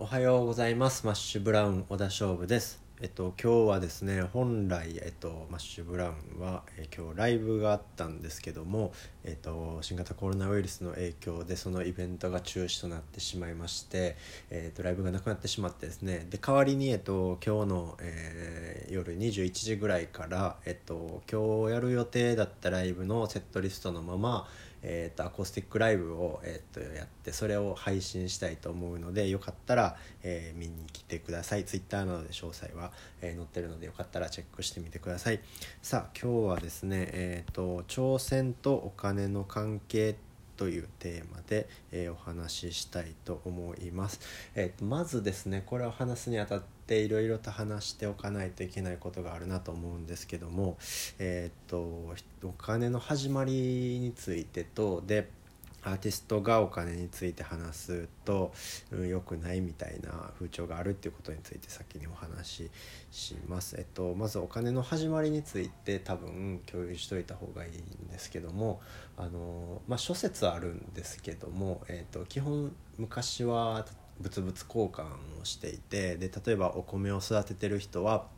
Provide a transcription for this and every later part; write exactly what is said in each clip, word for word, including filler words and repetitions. おはようございます。マッシュブラウン小田勝負です。えっと今日はですね、本来、えっと、マッシュブラウンは、え今日ライブがあったんですけども、えっと、新型コロナウイルスの影響でそのイベントが中止となってしまいまして、えっと、ライブがなくなってしまってですね、で代わりに、えっと、今日の、えー、夜にじゅういちじぐらいから、えっと、今日やる予定だったライブのセットリストのままえー、とアコースティックライブを、えー、とやって、それを配信したいと思うので、よかったら、えー、見に来てください。ツイッターなどで詳細は、えー、載ってるので、よかったらチェックしてみてください。さあ、今日はですね、えー、と挑戦とお金の関係というテーマで、えー、お話ししたいと思います。えー、とまずですね、これを話すにあたっていろいろと話しておかないといけないことがあるなと思うんですけども、えー、とお金の始まりについてとでアーティストがお金について話すと、うん、良くないみたいな風潮があるっていうことについて先にお話しします。えっと、まずお金の始まりについて多分共有しといた方がいいんですけども、あの、まあ、諸説あるんですけども、えっと、基本昔は物々交換をしていて、で例えばお米を育ててる人は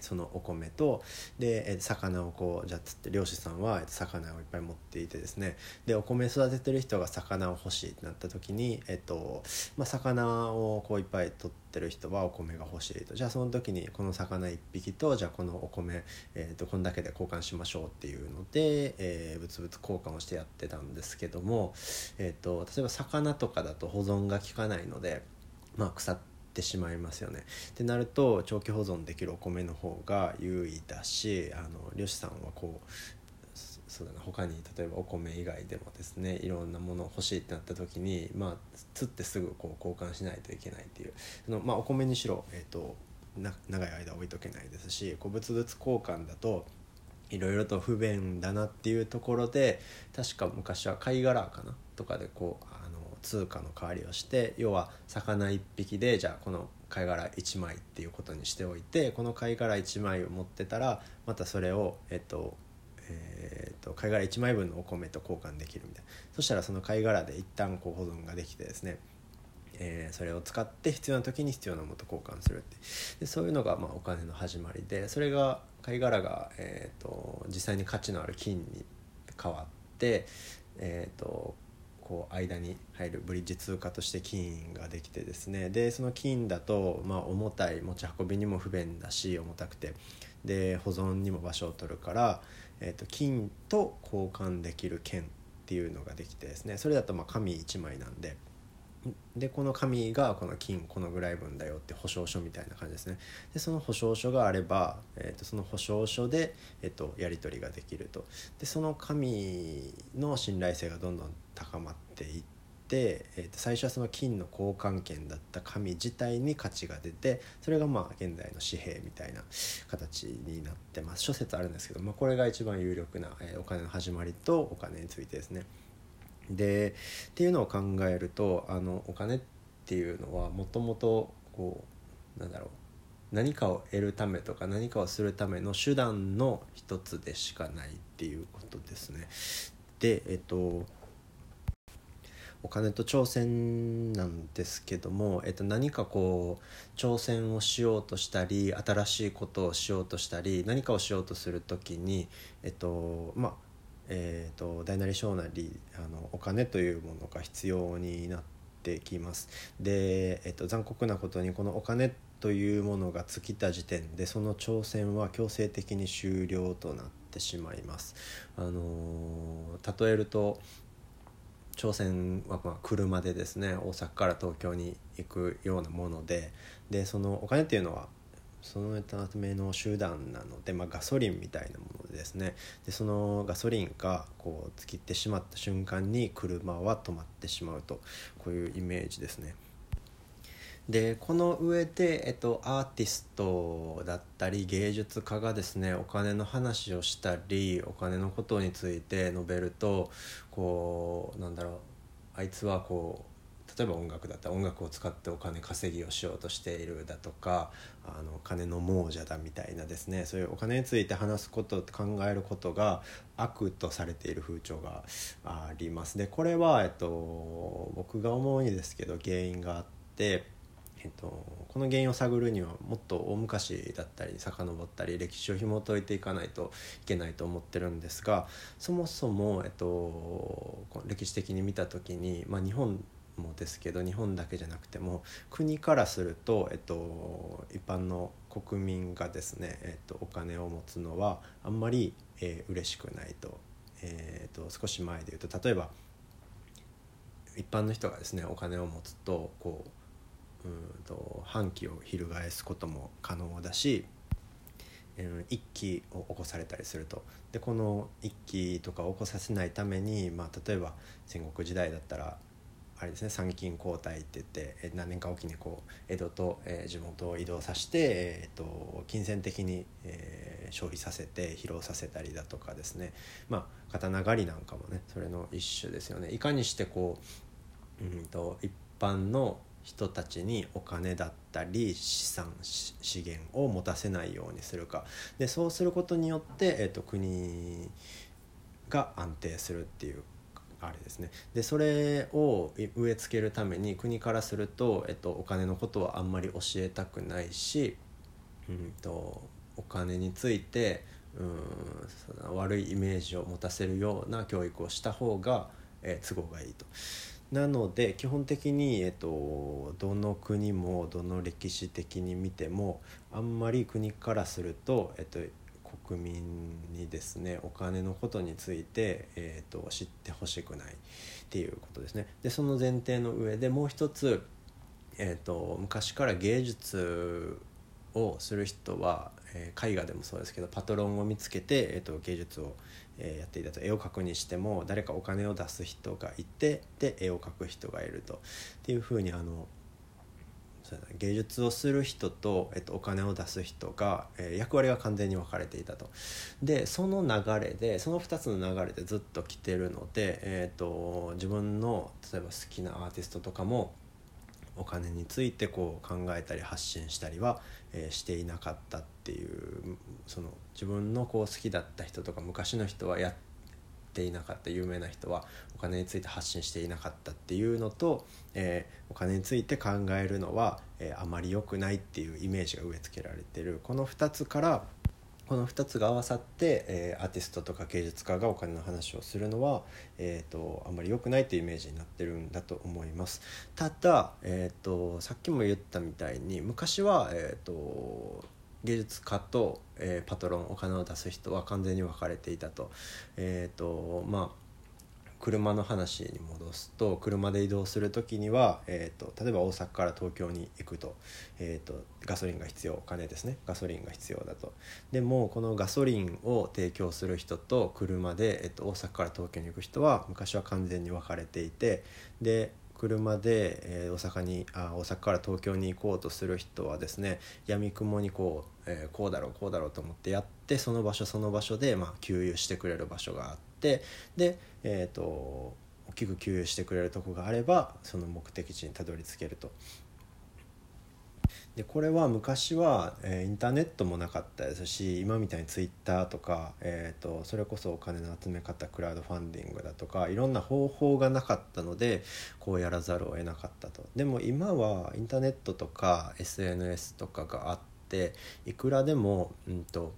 そのお米とで魚をこうじゃあつって漁師さんは魚をいっぱい持っていてですね、でお米育ててる人が魚を欲しいってなった時に、えっとまあ、魚をこういっぱい取ってる人はお米が欲しいと、じゃあその時にこの魚いっぴきとじゃあこのお米、えっと、こんだけで交換しましょうっていうので、えー、物々交換をしてやってたんですけども、えっと、例えば魚とかだと保存が効かないので、まあ、腐っててしまいますよね。ってなると長期保存できるお米の方が優位だし、あの漁師さんはこうそうだな、他に例えばお米以外でもですね、いろんなもの欲しいってなった時に、まあ釣ってすぐこう交換しないといけないっていう、そのまあお米にしろ、えーと、な長い間置いとけないですし、こう物々交換だといろいろと不便だなっていうところで、確か昔は貝殻かなとかでこうあの通貨の代わりをして、要は魚いっぴきでじゃあこの貝殻いちまいっていうことにしておいて、この貝殻いちまいを持ってたらまたそれをえっとえっと貝殻いちまいぶんのお米と交換できるみたいな。そしたらその貝殻で一旦こう保存ができてですね、えー、それを使って必要な時に必要なものと交換するって、でそういうのがまあお金の始まりで、それが貝殻がえっと実際に価値のある金に変わってえっとこう間に入るブリッジ通貨として金ができてですね、でその金だとまあ重たい、持ち運びにも不便だし重たくて、で保存にも場所を取るから、えー、と金と交換できる券っていうのができてですね、それだとまあ紙いちまいなんで、でこの紙がこの金このぐらい分だよって保証書みたいな感じですね。でその保証書があれば、えー、とその保証書で、えー、とやり取りができると。でその紙の信頼性がどんどん高まっていって、えー、と最初はその金の交換券だった紙自体に価値が出て、それがまあ現在の紙幣みたいな形になってます。諸説あるんですけど、まあ、これが一番有力な、えー、お金の始まりとお金についてですね。でっていうのを考えると、あのお金っていうのはもともとこうなんだろう、何かを得るためとか何かをするための手段の一つでしかないっていうことですね。でえっとお金と挑戦なんですけども、えっと、何かこう挑戦をしようとしたり新しいことをしようとしたり何かをしようとするときに、えっとまあえー、と大なり小なりあのお金というものが必要になってきます。で、えー、と残酷なことにこのお金というものが尽きた時点でその挑戦は強制的に終了となってしまいます。あのー、例えると挑戦はまあ車でですね、大阪から東京に行くようなもので、でそのお金っていうのはそのための手段なので、まあ、ガソリンみたいなものですね。でそのガソリンがこう尽きてしまった瞬間に車は止まってしまうと、こういうイメージですね。でこの上で、えっと、アーティストだったり芸術家がですね、お金の話をしたりお金のことについて述べると、こうなんだろう、あいつはこう例えば音楽だったら音楽を使ってお金稼ぎをしようとしているだとか、あの金の亡者だみたいなですね、そういうお金について話すことって考えることが悪とされている風潮があります。でこれは、えっと、僕が思うにですけど原因があって、えっと、この原因を探るにはもっと大昔だったり遡ったり歴史を紐解いていかないといけないと思ってるんですが、そもそも、えっと、歴史的に見た時に、まあ、日本もですけど日本だけじゃなくても国からすると、えっと、一般の国民がですね、えっと、お金を持つのはあんまり、えー、嬉しくないと、えー、っと少し前で言うと例えば一般の人がですねお金を持つとこううんと反旗を翻すことも可能だし、うん、一揆を起こされたりするとでこの一揆とかを起こさせないために、まあ、例えば戦国時代だったらあれですね参勤交代って言って何年かおきにこう江戸と、えー、地元を移動させて、えー、と金銭的に、えー、勝利させて疲労させたりだとかですね、まあ、刀狩りなんかもねそれの一種ですよね。いかにしてこう、うん、と一般の人たちにお金だったり資産資源を持たせないようにするかでそうすることによって、えー、と国が安定するっていうあれですね。でそれを植え付けるために国からすると、えー、とお金のことはあんまり教えたくないし、うん、とお金についてうん悪いイメージを持たせるような教育をした方が、えー、都合がいいと。なので基本的に、えっと、どの国もどの歴史的に見てもあんまり国からすると、えっと、国民にですねお金のことについて、えっと、知ってほしくないっていうことですね。でその前提の上でもう一つ、えっと、昔から芸術をする人は、えー、絵画でもそうですけどパトロンを見つけて、えー、と芸術を、えー、やっていたと絵を描くにしても誰かお金を出す人がいてで絵を描く人がいるとっていうふうにあのそうだ芸術をする人と、えー、とお金を出す人が、えー、役割が完全に分かれていたと。でその流れでそのふたつの流れでずっと来てるので、えー、と自分の例えば好きなアーティストとかもお金についてこう考えたり発信したりは、えー、していなかったっていうその自分のこう好きだった人とか昔の人はやっていなかった有名な人はお金について発信していなかったっていうのと、えー、お金について考えるのは、えー、あまり良くないっていうイメージが植え付けられてるこのふたつからこのふたつが合わさって、えー、アーティストとか芸術家がお金の話をするのは、えー、とあんまり良くないというイメージになってるんだと思います。ただ、えー、とさっきも言ったみたいに昔は、えー、と芸術家と、えー、パトロンお金を出す人は完全に分かれていたと。えー、とまあ車の話に戻すと車で移動する時には、えー、と例えば大阪から東京に行くと、えー、とガソリンが必要お金ですねガソリンが必要だと。でもこのガソリンを提供する人と車で、えー、と大阪から東京に行く人は昔は完全に分かれていてで車で、えー、大阪にあ大阪から東京に行こうとする人はですね闇雲にこう、えー、こうだろうこうだろうと思ってやってその場所その場所で、まあ、給油してくれる場所があってで、えー、と大きく給油してくれるとこがあればその目的地にたどり着けると。でこれは昔は、えー、インターネットもなかったですし今みたいにツイッターとか、えー、とそれこそお金の集め方クラウドファンディングだとかいろんな方法がなかったのでこうやらざるを得なかったと。でも今はインターネットとか エスエヌエス とかがあっていくらでも、うん、と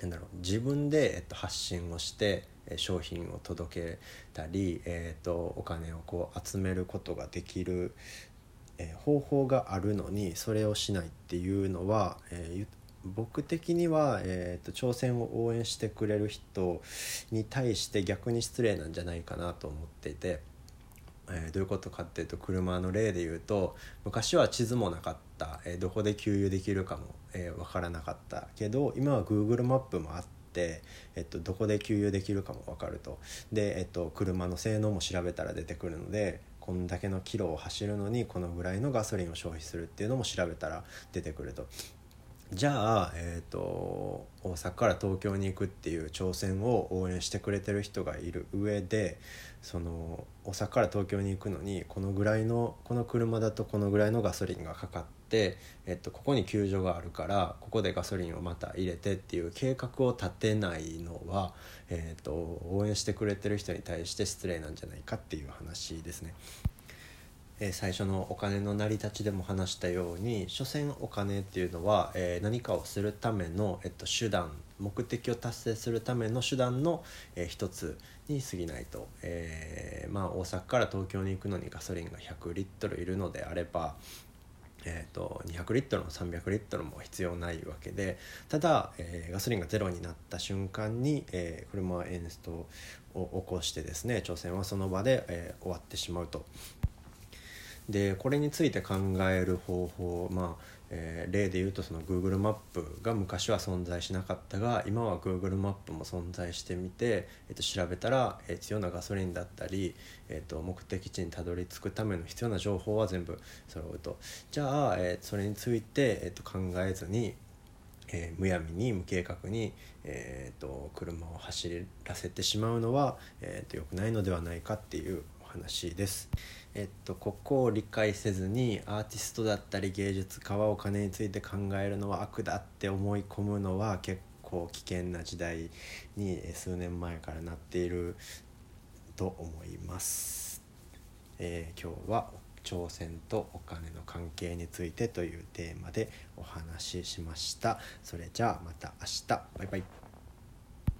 なんだろう自分で、えっと、発信をして商品を届けたり、えー、とお金をこう集めることができる、えー、方法があるのにそれをしないっていうのは、えー、僕的には、えー、と挑戦を応援してくれる人に対して逆に失礼なんじゃないかなと思っていて、えー、どういうことかっていうと車の例で言うと昔は地図もなかった、えー、どこで給油できるかも、えー、分からなかったけど今は Google マップもあってでえっと、どこで給油できるかも分かると。で、えっと、車の性能も調べたら出てくるのでこんだけのキロを走るのにこのぐらいのガソリンを消費するっていうのも調べたら出てくると。じゃあ、えっと、大阪から東京に行くっていう挑戦を応援してくれてる人がいる上でその大阪から東京に行くのにこのぐらいのこの車だとこのぐらいのガソリンがかかってでえっと、ここに給油があるからここでガソリンをまた入れてっていう計画を立てないのは、えっと、応援してくれてる人に対して失礼なんじゃないかっていう話ですね。えー、最初のお金の成り立ちでも話したように、所詮お金っていうのは、えー、何かをするための、えっと、手段、目的を達成するための手段の、えー、一つに過ぎないと、えーまあ、大阪から東京に行くのにガソリンがひゃくリットルいるのであれば、えー、とにひゃくリットルもさんびゃくリットルも必要ないわけで、ただ、えー、ガソリンがゼロになった瞬間に、えー、車はエンストを起こしてですね、挑戦はその場で、えー、終わってしまうと。でこれについて考える方法、まあえー、例で言うとその Google マップが昔は存在しなかったが、今は Google マップも存在してみて、えっと、調べたら必要なガソリンだったり、えっと、目的地にたどり着くための必要な情報は全部揃うと。じゃあ、えー、それについて、えっと、考えずに、えー、むやみに無計画に、えー、と車を走らせてしまうのは、えー、と良くないのではないかっていう話です。えっと、ここを理解せずにアーティストだったり芸術家はお金について考えるのは悪だって思い込むのは結構危険な時代に数年前からなっていると思います。えー、今日は挑戦とお金の関係についてというテーマでお話ししました。それじゃあまた明日。バイバイ。